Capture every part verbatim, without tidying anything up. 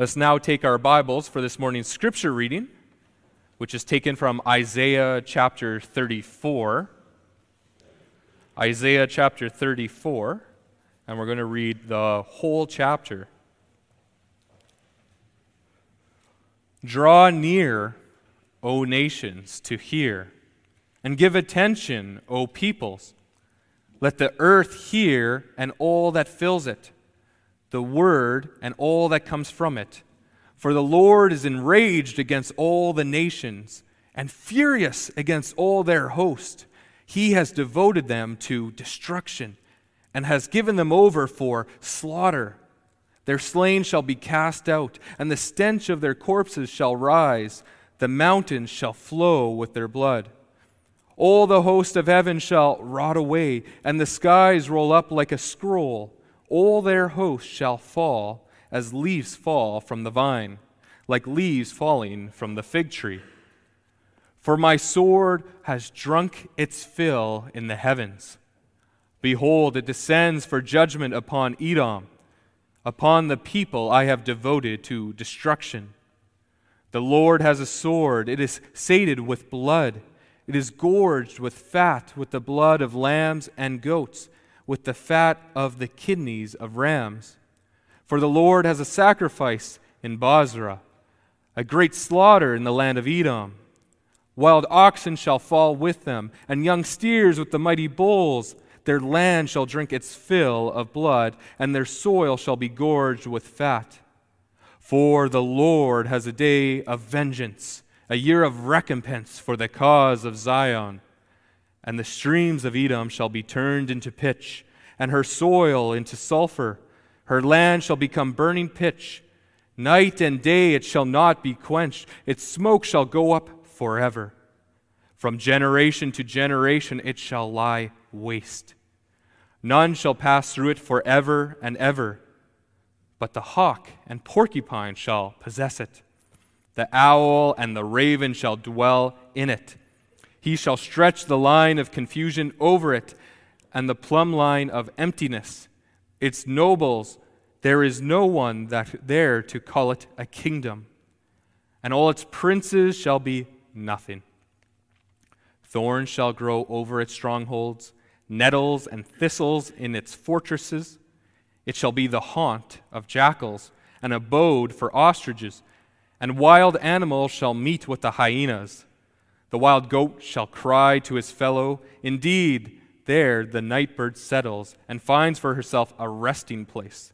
Let's now take our Bibles for this morning's scripture reading, which is taken from Isaiah chapter thirty-four. Isaiah chapter thirty-four, and we're going to read the whole chapter. Draw near, O nations, to hear, and give attention, O peoples. Let the earth hear and all that fills it, the word and all that comes from it. For the Lord is enraged against all the nations and furious against all their host. He has devoted them to destruction and has given them over for slaughter. Their slain shall be cast out, and the stench of their corpses shall rise. The mountains shall flow with their blood. All the host of heaven shall rot away, and the skies roll up like a scroll. All their host shall fall as leaves fall from the vine, like leaves falling from the fig tree. For my sword has drunk its fill in the heavens. Behold, it descends for judgment upon Edom. Upon the people I have devoted to destruction. The Lord has a sword. It is sated with blood. It is gorged with fat, with the blood of lambs and goats, with the fat of the kidneys of rams. For the Lord has a sacrifice in Bozrah, a great slaughter in the land of Edom. Wild oxen shall fall with them, and young steers with the mighty bulls. Their land shall drink its fill of blood, and their soil shall be gorged with fat. For the Lord has a day of vengeance, a year of recompense for the cause of Zion. And the streams of Edom shall be turned into pitch, and her soil into sulfur. Her land shall become burning pitch. Night and day it shall not be quenched. Its smoke shall go up forever. From generation to generation it shall lie waste. None shall pass through it forever and ever, but the hawk and porcupine shall possess it. The owl and the raven shall dwell in it. He shall stretch the line of confusion over it, and the plumb line of emptiness. Its nobles, there is no one that there to call it a kingdom, and all its princes shall be nothing. Thorns shall grow over its strongholds, nettles and thistles in its fortresses. It shall be the haunt of jackals, an abode for ostriches, and wild animals shall meet with the hyenas. The wild goat shall cry to his fellow. Indeed, there the nightbird settles and finds for herself a resting place.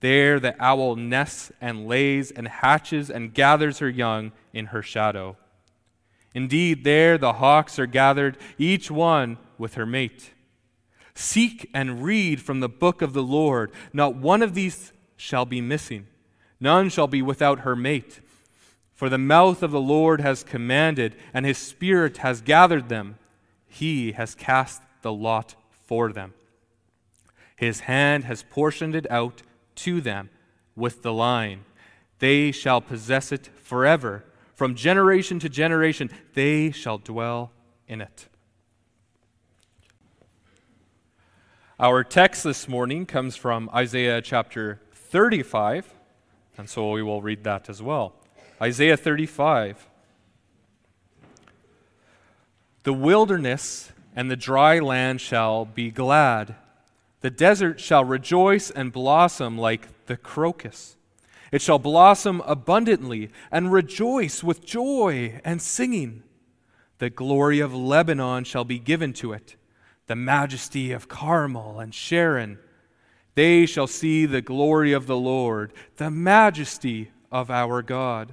There the owl nests and lays and hatches and gathers her young in her shadow. Indeed, there the hawks are gathered, each one with her mate. Seek and read from the book of the Lord. Not one of these shall be missing. None shall be without her mate. For the mouth of the Lord has commanded, and his spirit has gathered them. He has cast the lot for them. His hand has portioned it out to them with the line. They shall possess it forever. From generation to generation, they shall dwell in it. Our text this morning comes from Isaiah chapter thirty-five, and so we will read that as well. Isaiah thirty-five. The wilderness and the dry land shall be glad. The desert shall rejoice and blossom like the crocus. It shall blossom abundantly and rejoice with joy and singing. The glory of Lebanon shall be given to it, the majesty of Carmel and Sharon. They shall see the glory of the Lord, the majesty of our God.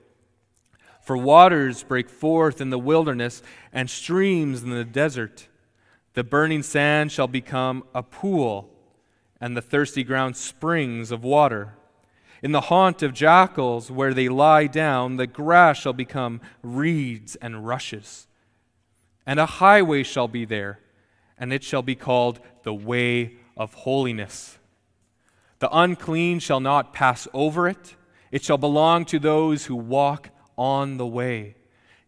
For waters break forth in the wilderness, and streams in the desert. The burning sand shall become a pool, and the thirsty ground springs of water. In the haunt of jackals where they lie down, the grass shall become reeds and rushes. And a highway shall be there, and it shall be called the way of holiness. The unclean shall not pass over it. It shall belong to those who walk on the way.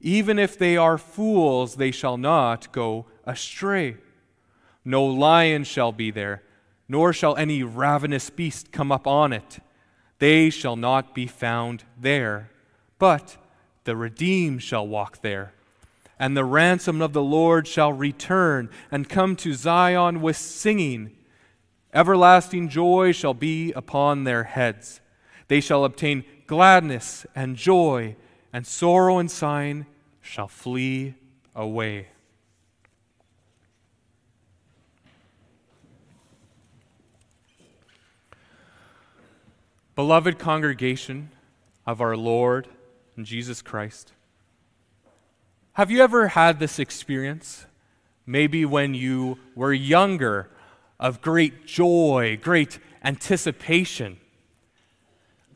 Even if they are fools, they shall not go astray. No lion shall be there, nor shall any ravenous beast come up on it. They shall not be found there, but the redeemed shall walk there. And the ransom of the Lord shall return and come to Zion with singing. Everlasting joy shall be upon their heads. They shall obtain gladness and joy, and sorrow and sighing shall flee away. Beloved congregation of our Lord and Jesus Christ, have you ever had this experience, maybe when you were younger, of great joy, great anticipation,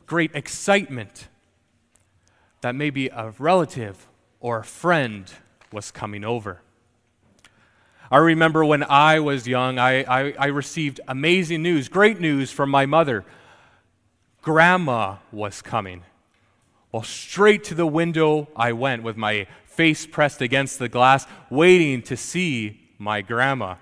great excitement that maybe a relative or a friend was coming over? I remember when I was young, I, I, I received amazing news, great news from my mother. Grandma was coming. Well, straight to the window I went with my face pressed against the glass, waiting to see my grandma.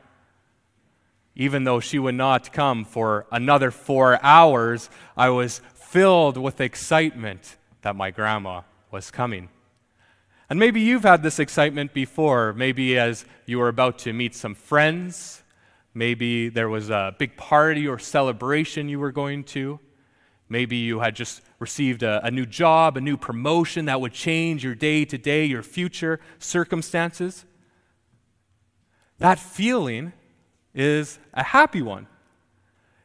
Even though she would not come for another four hours, I was filled with excitement that my grandma was coming. And maybe you've had this excitement before, maybe as you were about to meet some friends, maybe there was a big party or celebration you were going to. Maybe you had just received a, a new job, a new promotion that would change your day-to-day, your future circumstances. That feeling is a happy one.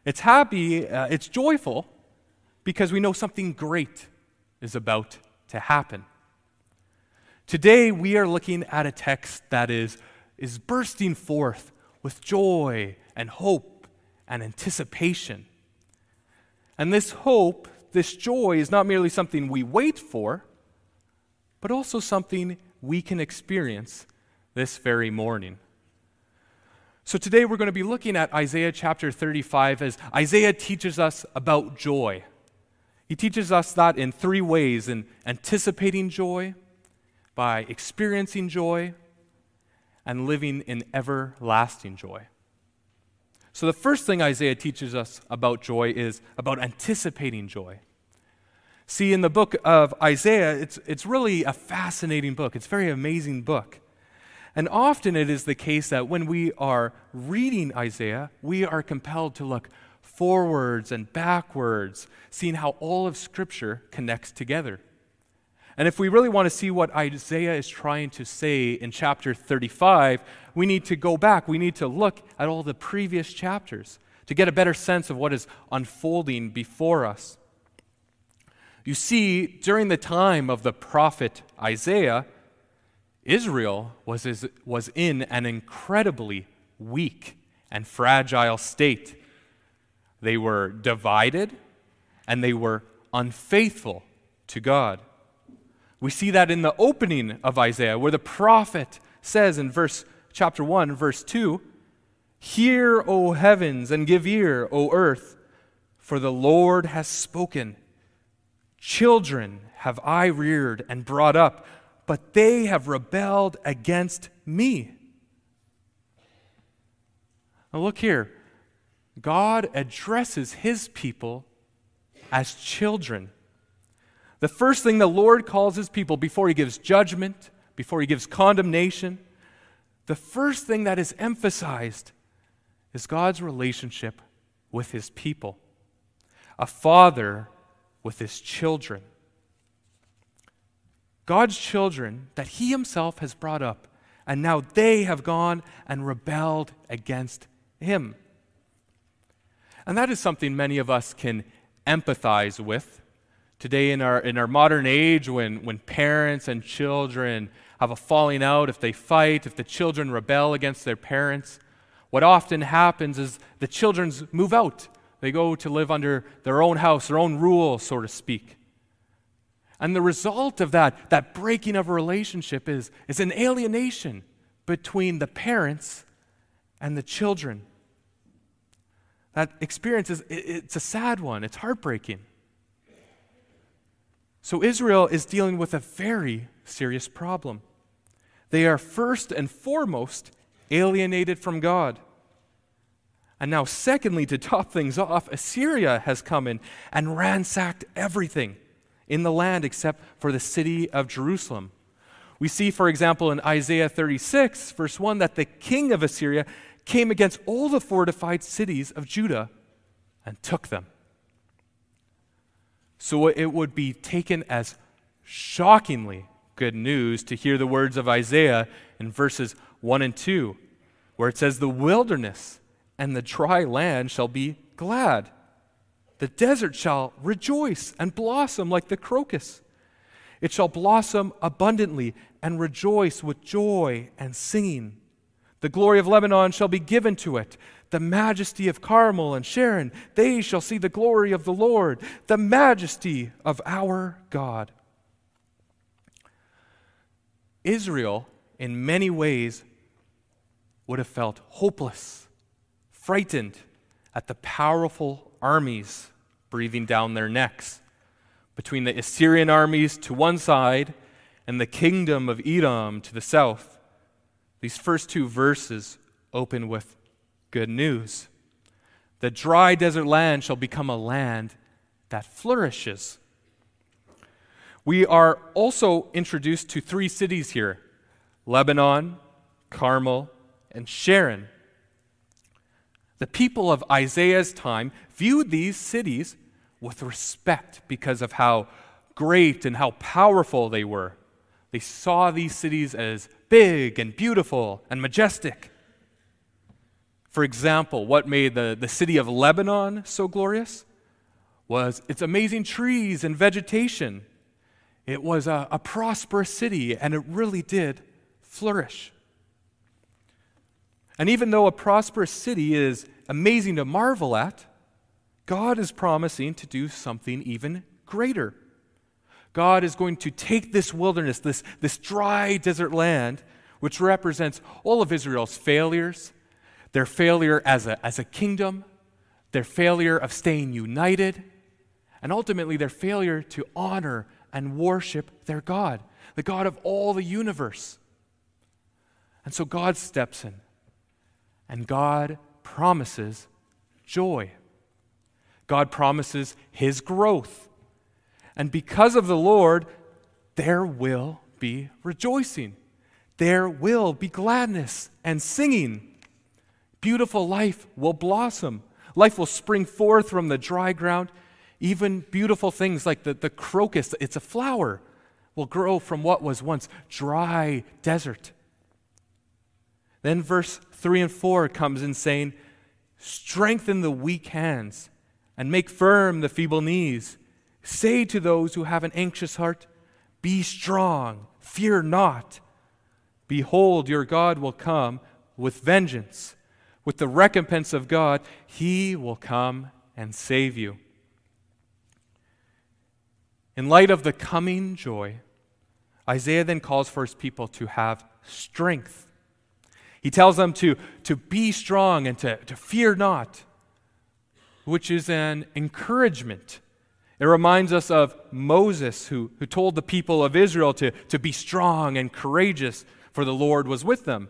It's happy, uh, it's joyful, because we know something great is about to happen. Today we are looking at a text that is, is bursting forth with joy and hope and anticipation. And this hope, this joy, is not merely something we wait for, but also something we can experience this very morning. So today we're going to be looking at Isaiah chapter thirty-five as Isaiah teaches us about joy. He teaches us that in three ways: in anticipating joy, by experiencing joy, and living in everlasting joy. So the first thing Isaiah teaches us about joy is about anticipating joy. See, in the book of Isaiah, it's, it's really a fascinating book. It's a very amazing book. And often it is the case that when we are reading Isaiah, we are compelled to look forwards and backwards, seeing how all of Scripture connects together. And if we really want to see what Isaiah is trying to say in chapter thirty-five, we need to go back. We need to look at all the previous chapters to get a better sense of what is unfolding before us. You see, during the time of the prophet Isaiah, Israel was, is, was in an incredibly weak and fragile state. They were divided and they were unfaithful to God. We see that in the opening of Isaiah, where the prophet says in verse chapter one, verse two, "Hear, O heavens, and give ear, O earth, for the Lord has spoken. Children have I reared and brought up, but they have rebelled against me." Now look here. God addresses his people as children. The first thing the Lord calls his people before he gives judgment, before he gives condemnation, the first thing that is emphasized is God's relationship with his people. A father with his children. God's children that he himself has brought up, and now they have gone and rebelled against him. And that is something many of us can empathize with. Today in our in our modern age, when, when parents and children have a falling out, if they fight, if the children rebel against their parents, what often happens is the children move out. They go to live under their own house, their own rule, so to speak. And the result of that, that breaking of a relationship is, is an alienation between the parents and the children. That experience, is it's a sad one. It's heartbreaking. So Israel is dealing with a very serious problem. They are first and foremost alienated from God. And now secondly, to top things off, Assyria has come in and ransacked everything in the land except for the city of Jerusalem. We see, for example, in Isaiah thirty-six, verse one, that the king of Assyria came against all the fortified cities of Judah and took them. So it would be taken as shockingly good news to hear the words of Isaiah in verses one and two, where it says, "The wilderness and the dry land shall be glad. The desert shall rejoice and blossom like the crocus. It shall blossom abundantly and rejoice with joy and singing. The glory of Lebanon shall be given to it. The majesty of Carmel and Sharon, they shall see the glory of the Lord, the majesty of our God." Israel, in many ways, would have felt hopeless, frightened at the powerful armies breathing down their necks. Between the Assyrian armies to one side and the kingdom of Edom to the south, these first two verses open with good news. The dry desert land shall become a land that flourishes. We are also introduced to three cities here: Lebanon, Carmel, and Sharon. The people of Isaiah's time viewed these cities with respect because of how great and how powerful they were. They saw these cities as big and beautiful and majestic. For example, what made the, the city of Lebanon so glorious was its amazing trees and vegetation. It was a, a prosperous city, and it really did flourish. And even though a prosperous city is amazing to marvel at, God is promising to do something even greater. God is going to take this wilderness, this, this dry desert land, which represents all of Israel's failures, their failure as a, as a kingdom, their failure of staying united, and ultimately their failure to honor and worship their God, the God of all the universe. And so God steps in, and God promises joy. God promises his growth. And because of the Lord, there will be rejoicing. There will be gladness and singing. Beautiful life will blossom. Life will spring forth from the dry ground. Even beautiful things like the, the crocus, it's a flower, will grow from what was once dry desert. Then verse three and four comes in saying, "Strengthen the weak hands and make firm the feeble knees. Say to those who have an anxious heart, 'Be strong, fear not.' Behold, your God will come with vengeance. With the recompense of God, he will come and save you." In light of the coming joy, Isaiah then calls for his people to have strength. He tells them to, to be strong and to, to fear not, which is an encouragement. It reminds us of Moses, who, who told the people of Israel to, to be strong and courageous, for the Lord was with them.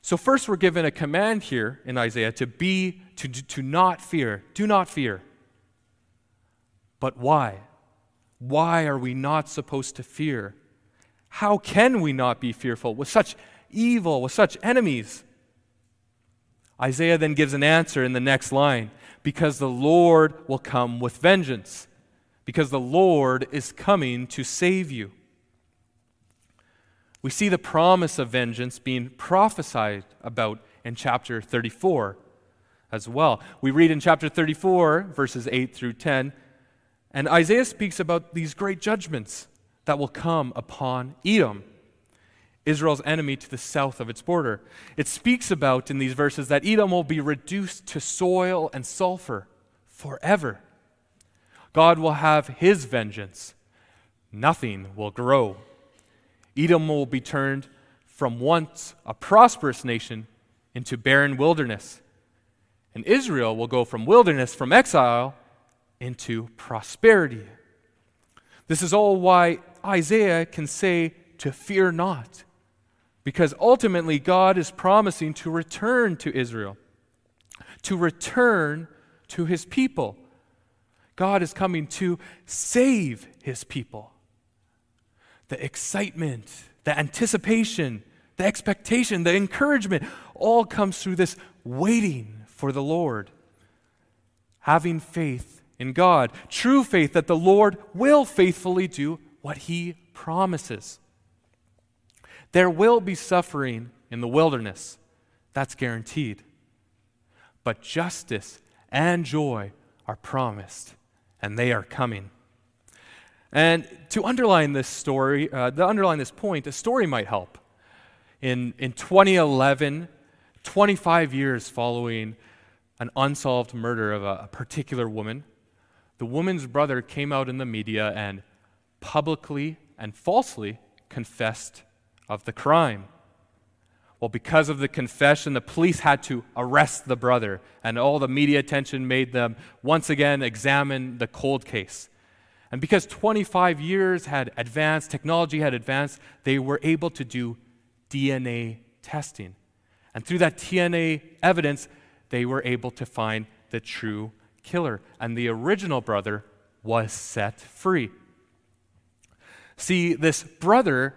So first we're given a command here in Isaiah to be, to, to not fear. Do not fear. But why? Why are we not supposed to fear? How can we not be fearful with such evil, with such enemies? Isaiah then gives an answer in the next line: because the Lord will come with vengeance, because the Lord is coming to save you. We see the promise of vengeance being prophesied about in chapter thirty-four as well. We read in chapter thirty-four, verses eight through ten, and Isaiah speaks about these great judgments that will come upon Edom. Israel's enemy to the south of its border. It speaks about in these verses that Edom will be reduced to soil and sulfur forever. God will have his vengeance. Nothing will grow. Edom will be turned from once a prosperous nation into barren wilderness. And Israel will go from wilderness, from exile, into prosperity. This is all why Isaiah can say to fear not, because ultimately God is promising to return to Israel, to return to his people. God is coming to save his people. The excitement, the anticipation, the expectation, the encouragement, all comes through this waiting for the Lord. Having faith in God, true faith that the Lord will faithfully do what he promises. There will be suffering in the wilderness, that's guaranteed. But justice and joy are promised, and they are coming. And to underline this story, uh, to underline this point, a story might help. In, in twenty eleven, twenty-five years following an unsolved murder of a, a particular woman, the woman's brother came out in the media and publicly and falsely confessed of the crime. Well, because of the confession, the police had to arrest the brother, and all the media attention made them once again examine the cold case. And because twenty-five years had advanced, technology had advanced, they were able to do D N A testing. And through that D N A evidence, they were able to find the true killer. And the original brother was set free. See, this brother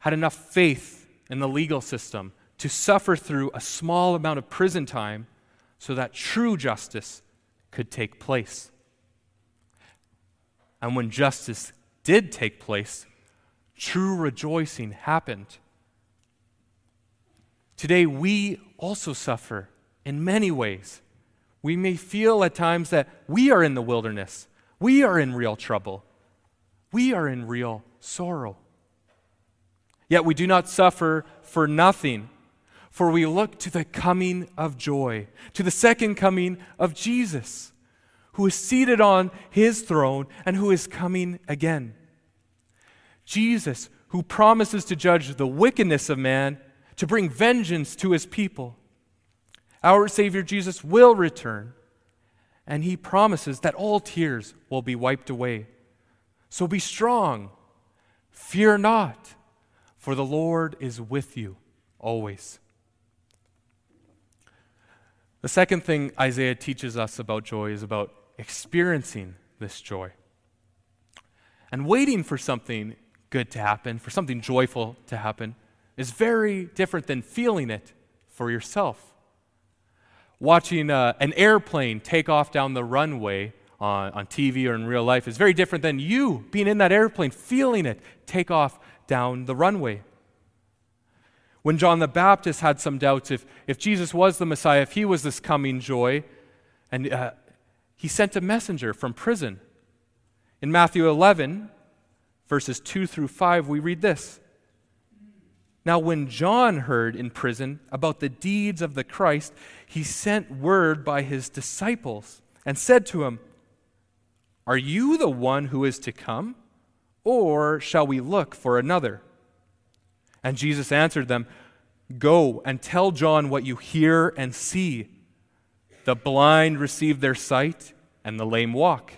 had enough faith in the legal system to suffer through a small amount of prison time so that true justice could take place. And when justice did take place, true rejoicing happened. Today, we also suffer in many ways. We may feel at times that we are in the wilderness. We are in real trouble. We are in real sorrow. Yet we do not suffer for nothing, for we look to the coming of joy, to the second coming of Jesus, who is seated on his throne and who is coming again. Jesus, who promises to judge the wickedness of man, to bring vengeance to his people. Our Savior Jesus will return, and he promises that all tears will be wiped away. So be strong, fear not, for the Lord is with you always. The second thing Isaiah teaches us about joy is about experiencing this joy. And waiting for something good to happen, for something joyful to happen, is very different than feeling it for yourself. Watching uh, an airplane take off down the runway on, on T V or in real life is very different than you being in that airplane, feeling it take off down the runway. When John the Baptist had some doubts if, if Jesus was the Messiah, if he was this coming joy, and uh, he sent a messenger from prison. In Matthew eleven, verses two through five, we read this. Now when John heard in prison about the deeds of the Christ, he sent word by his disciples and said to him, "Are you the one who is to come, or shall we look for another?" And Jesus answered them, "Go and tell John what you hear and see. The blind receive their sight, and the lame walk.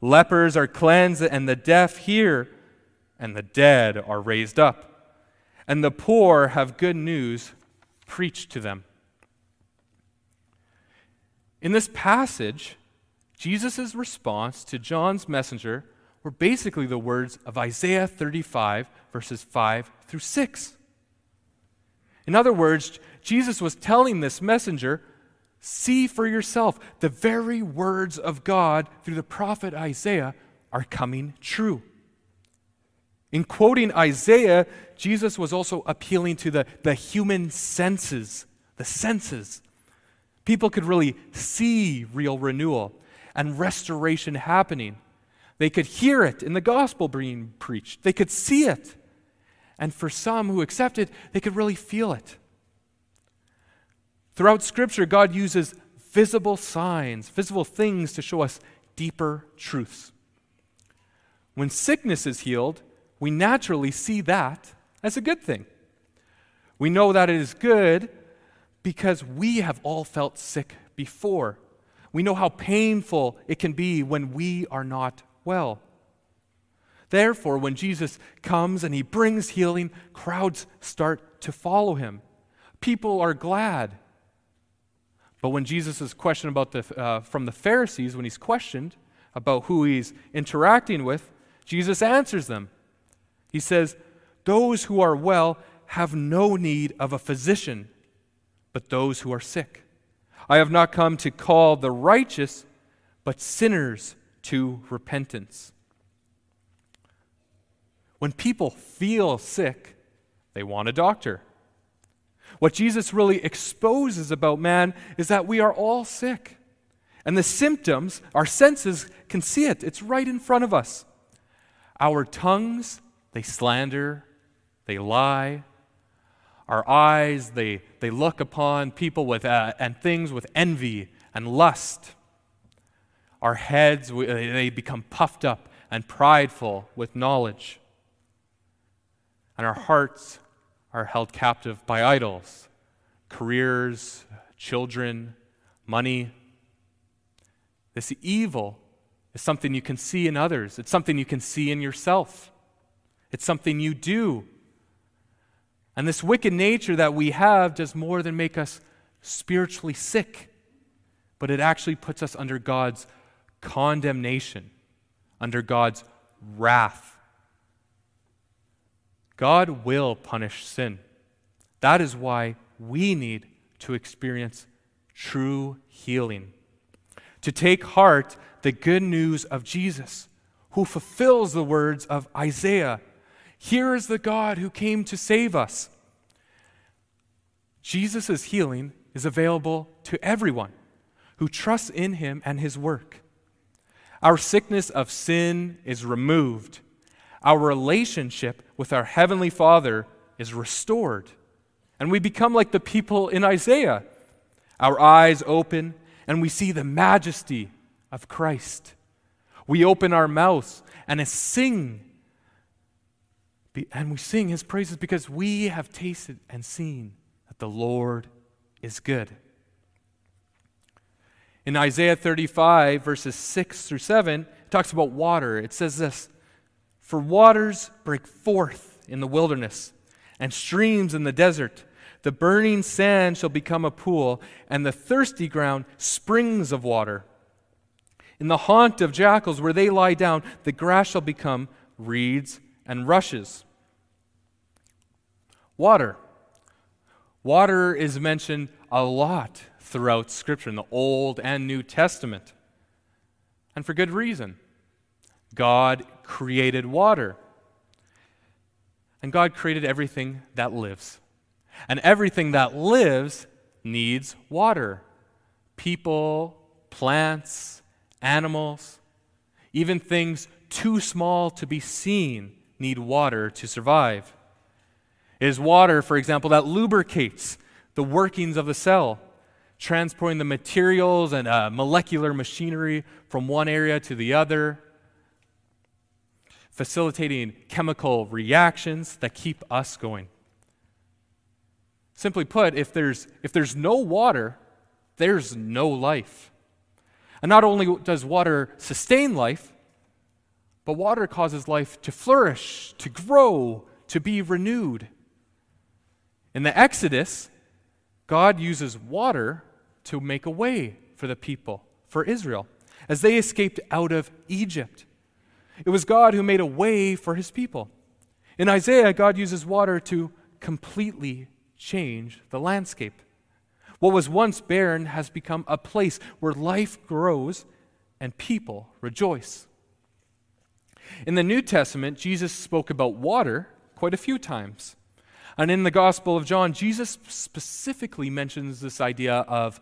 Lepers are cleansed, and the deaf hear, and the dead are raised up. And the poor have good news preached to them." In this passage, Jesus' response to John's messenger were basically the words of Isaiah thirty-five, verses five through six. In other words, Jesus was telling this messenger, see for yourself, the very words of God through the prophet Isaiah are coming true. In quoting Isaiah, Jesus was also appealing to the, the human senses, the senses. People could really see real renewal and restoration happening. They could hear it in the gospel being preached. They could see it. And for some who accepted, they could really feel it. Throughout Scripture, God uses visible signs, visible things to show us deeper truths. When sickness is healed, we naturally see that as a good thing. We know that it is good because we have all felt sick before. We know how painful it can be when we are not well. Therefore, when Jesus comes and he brings healing, crowds start to follow him. People are glad. But when Jesus is questioned about the, uh, from the Pharisees, when he's questioned about who he's interacting with, Jesus answers them. He says, "Those who are well have no need of a physician, but those who are sick. I have not come to call the righteous, but sinners to repentance." When people feel sick, they want a doctor. What Jesus really exposes about man is that we are all sick. And the symptoms, our senses can see it. It's right in front of us. Our tongues, they slander, they lie. Our eyes, they, they look upon people with uh, and things with envy and lust. Our heads, we, they become puffed up and prideful with knowledge. And our hearts are held captive by idols, careers, children, money. This evil is something you can see in others. It's something you can see in yourself. It's something you do. And this wicked nature that we have does more than make us spiritually sick, but it actually puts us under God's condemnation, under God's wrath. God will punish sin. That is why we need to experience true healing, to take heart the good news of Jesus, who fulfills the words of Isaiah. Here is the God who came to save us. Jesus' healing is available to everyone who trusts in him and his work. Our sickness of sin is removed. Our relationship with our Heavenly Father is restored. And we become like the people in Isaiah. Our eyes open and we see the majesty of Christ. We open our mouths and sing And we sing his praises because we have tasted and seen that the Lord is good. In Isaiah thirty-five, verses six through seven, it talks about water. It says this, "For waters break forth in the wilderness, and streams in the desert. The burning sand shall become a pool, and the thirsty ground springs of water. In the haunt of jackals, where they lie down, the grass shall become reeds and rushes." Water. Water is mentioned a lot throughout Scripture in the Old and New Testament. And for good reason. God created water. And God created everything that lives. And everything that lives needs water. People, plants, animals, even things too small to be seen need water to survive. It is water, for example, that lubricates the workings of the cell, transporting the materials and uh, molecular machinery from one area to the other, facilitating chemical reactions that keep us going. Simply put, if there's, if there's no water, there's no life. And not only does water sustain life, but water causes life to flourish, to grow, to be renewed. In the Exodus, God uses water to make a way for the people, for Israel, as they escaped out of Egypt. It was God who made a way for his people. In Isaiah, God uses water to completely change the landscape. What was once barren has become a place where life grows and people rejoice. In the New Testament, Jesus spoke about water quite a few times. And in the Gospel of John, Jesus specifically mentions this idea of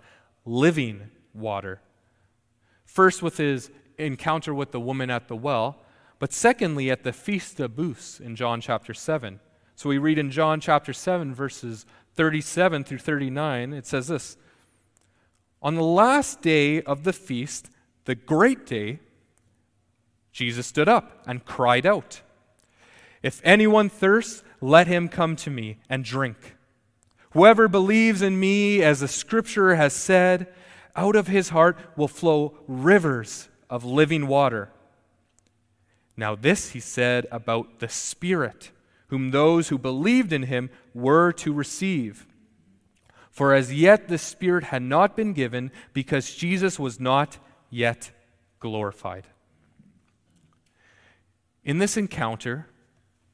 living water. First with his encounter with the woman at the well, but secondly at the Feast of Booths in John chapter seven. So we read in John chapter seven, verses thirty-seven through thirty-nine, it says this: On the last day of the feast, the great day, Jesus stood up and cried out, If anyone thirsts, let him come to me and drink. Whoever believes in me, as the Scripture has said, out of his heart will flow rivers of living water. Now this he said about the Spirit, whom those who believed in him were to receive. For as yet the Spirit had not been given, because Jesus was not yet glorified. In this encounter,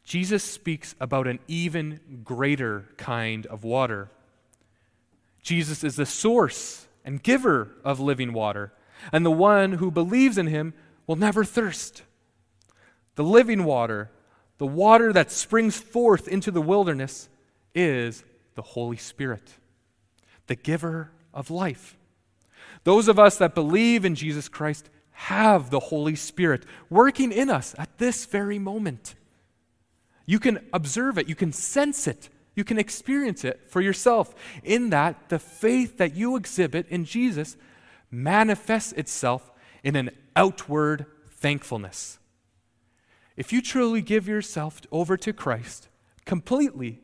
Jesus speaks about an even greater kind of water. Jesus is the source and giver of living water, and the one who believes in him will never thirst. The living water, the water that springs forth into the wilderness, is the Holy Spirit, the giver of life. Those of us that believe in Jesus Christ have the Holy Spirit working in us at this very moment. You can observe it, you can sense it, you can experience it for yourself, in that the faith that you exhibit in Jesus manifests itself in an outward thankfulness. If you truly give yourself over to Christ completely,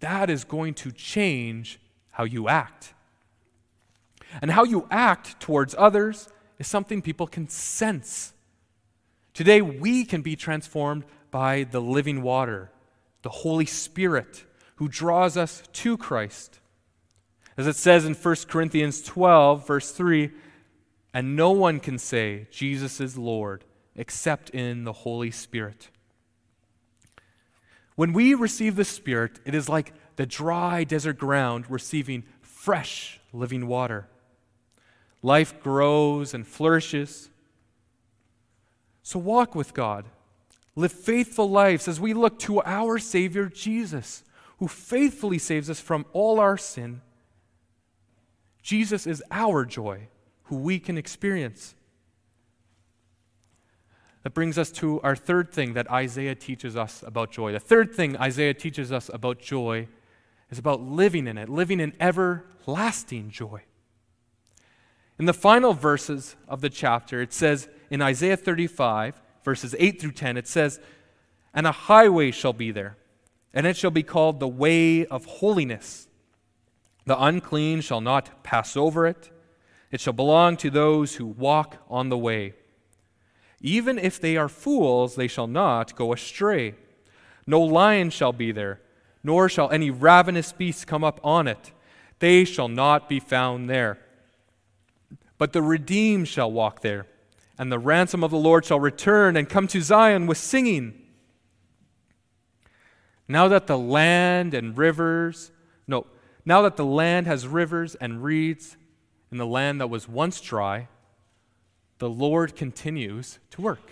that is going to change how you act. And how you act towards others is something people can sense. Today, we can be transformed by the living water, the Holy Spirit, who draws us to Christ. As it says in First Corinthians twelve, verse three, and no one can say, Jesus is Lord, except in the Holy Spirit. When we receive the Spirit, it is like the dry desert ground receiving fresh living water. Life grows and flourishes. So walk with God. Live faithful lives as we look to our Savior Jesus, who faithfully saves us from all our sin. Jesus is our joy, who we can experience. That brings us to our third thing that Isaiah teaches us about joy. The third thing Isaiah teaches us about joy is about living in it, living in everlasting joy. In the final verses of the chapter, it says in Isaiah thirty-five, verses eight through ten, it says, And a highway shall be there, and it shall be called the way of holiness. The unclean shall not pass over it. It shall belong to those who walk on the way. Even if they are fools, they shall not go astray. No lion shall be there, nor shall any ravenous beast come up on it. They shall not be found there. But the redeemed shall walk there, and the ransom of the Lord shall return and come to Zion with singing. Now that the land and rivers, no, now that the land has rivers and reeds, in the land that was once dry, the Lord continues to work.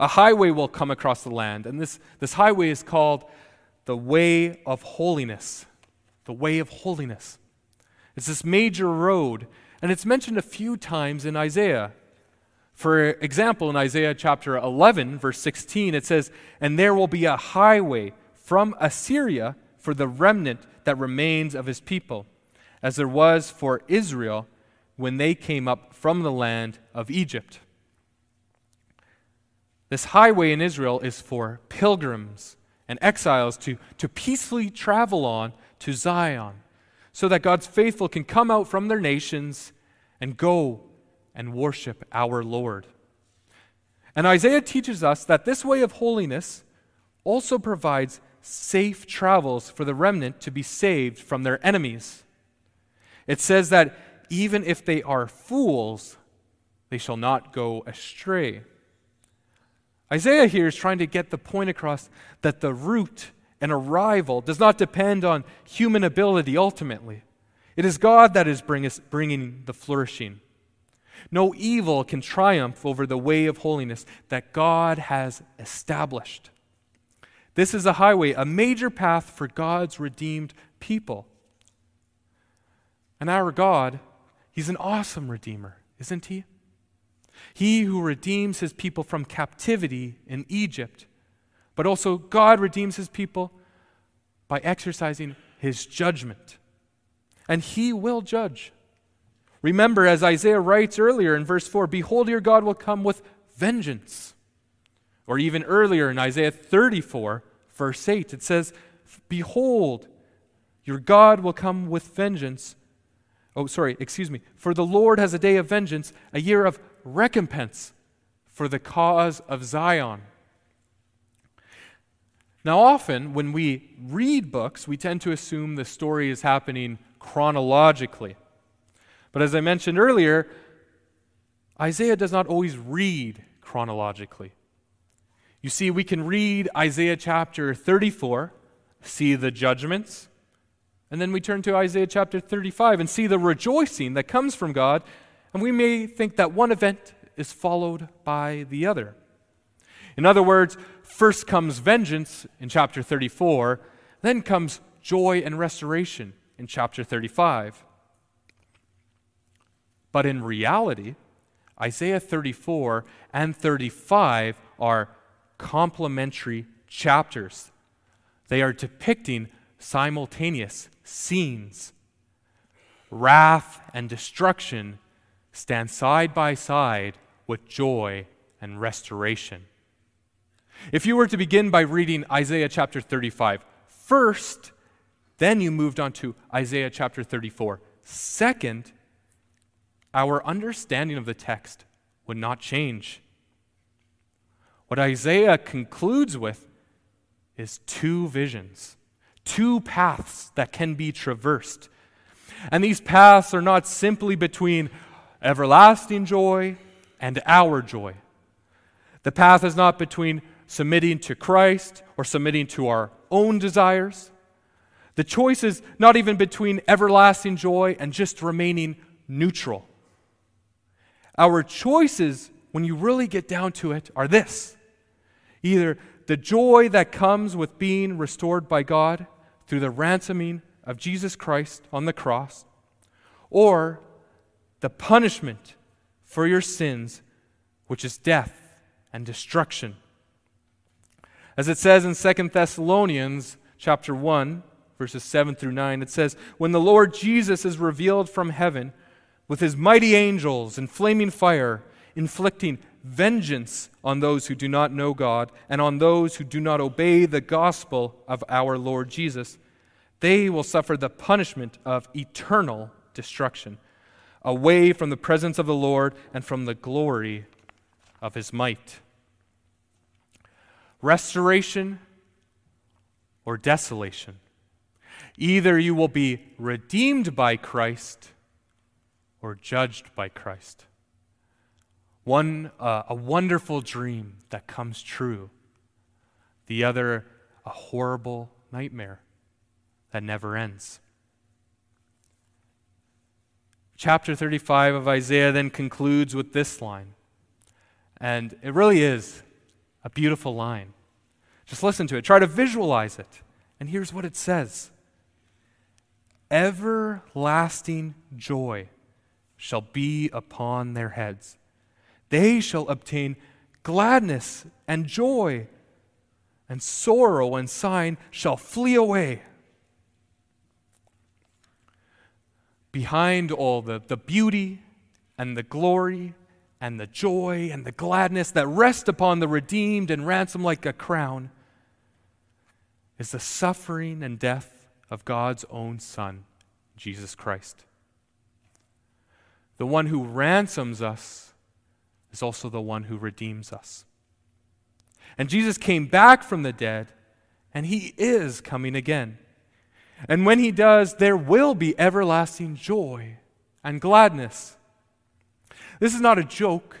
A highway will come across the land, and this, this highway is called the way of holiness. The way of holiness. It's this major road, and it's mentioned a few times in Isaiah. For example, in Isaiah chapter eleven, verse sixteen, it says, And there will be a highway from Assyria for the remnant that remains of his people, as there was for Israel when they came up from the land of Egypt. This highway in Israel is for pilgrims and exiles to, to peacefully travel on to Zion, so that God's faithful can come out from their nations and go and worship our Lord. And Isaiah teaches us that this way of holiness also provides safe travels for the remnant to be saved from their enemies. It says that even if they are fools, they shall not go astray. Isaiah here is trying to get the point across that the route and arrival does not depend on human ability ultimately. It is God that is bring us, bringing the flourishing. No evil can triumph over the way of holiness that God has established. This is a highway, a major path for God's redeemed people. And our God, He's an awesome Redeemer, isn't He? He who redeems His people from captivity in Egypt But also God redeems his people by exercising his judgment. And he will judge. Remember, as Isaiah writes earlier in verse four, behold, your God will come with vengeance. Or even earlier in Isaiah thirty-four, verse eight, it says, behold, your God will come with vengeance. Oh, sorry, excuse me. For the Lord has a day of vengeance, a year of recompense for the cause of Zion. Now, often when we read books, we tend to assume the story is happening chronologically. But as I mentioned earlier, Isaiah does not always read chronologically. You see, we can read Isaiah chapter thirty-four, see the judgments, and then we turn to Isaiah chapter thirty-five and see the rejoicing that comes from God, and we may think that one event is followed by the other. In other words, first comes vengeance in chapter thirty-four, then comes joy and restoration in chapter thirty-five. But in reality, Isaiah thirty-four and thirty-five are complementary chapters. They are depicting simultaneous scenes. Wrath and destruction stand side by side with joy and restoration. If you were to begin by reading Isaiah chapter thirty-five first, then you moved on to Isaiah chapter thirty-four second, our understanding of the text would not change. What Isaiah concludes with is two visions, two paths that can be traversed. And these paths are not simply between everlasting joy and our joy. The path is not between submitting to Christ or submitting to our own desires. The choice is not even between everlasting joy and just remaining neutral. Our choices, when you really get down to it, are this: either the joy that comes with being restored by God through the ransoming of Jesus Christ on the cross, or the punishment for your sins, which is death and destruction. As it says in Second Thessalonians chapter one, verses seven through nine, it says, when the Lord Jesus is revealed from heaven with his mighty angels in flaming fire, inflicting vengeance on those who do not know God and on those who do not obey the gospel of our Lord Jesus, they will suffer the punishment of eternal destruction, away from the presence of the Lord and from the glory of his might. Restoration or desolation. Either you will be redeemed by Christ or judged by Christ. One, uh, a wonderful dream that comes true. The other, a horrible nightmare that never ends. Chapter thirty-five of Isaiah then concludes with this line. And it really is a beautiful line. Just listen to it. Try to visualize it. And here's what it says. Everlasting joy shall be upon their heads. They shall obtain gladness and joy, and sorrow and sighing shall flee away. Behind all the, the beauty and the glory and the joy and the gladness that rest upon the redeemed and ransomed like a crown is the suffering and death of God's own Son, Jesus Christ. The one who ransoms us is also the one who redeems us. And Jesus came back from the dead, and he is coming again. And when he does, there will be everlasting joy and gladness. This is not a joke,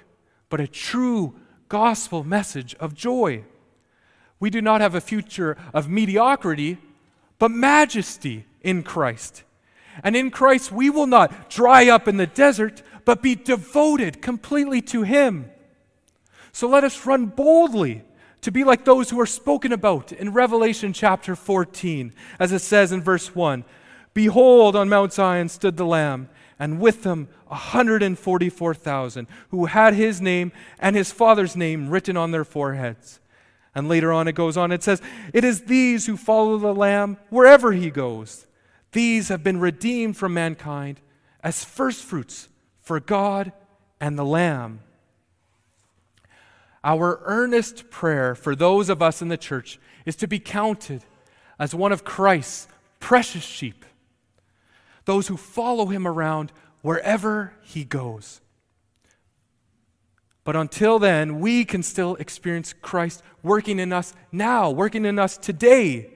but a true gospel message of joy. We do not have a future of mediocrity, but majesty in Christ. And in Christ, we will not dry up in the desert, but be devoted completely to him. So let us run boldly to be like those who are spoken about in Revelation chapter fourteen, as it says in verse one, behold, on Mount Zion stood the Lamb, and with him one hundred forty-four thousand, who had his name and his Father's name written on their foreheads. And later on it goes on, it says, it is these who follow the Lamb wherever he goes. These have been redeemed from mankind as firstfruits for God and the Lamb. Our earnest prayer for those of us in the church is to be counted as one of Christ's precious sheep, those who follow him around wherever he goes. But until then, we can still experience Christ working in us now, working in us today,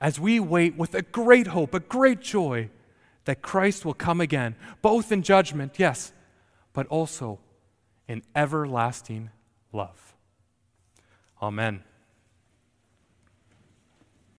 as we wait with a great hope, a great joy that Christ will come again, both in judgment, yes, but also in everlasting love. Amen.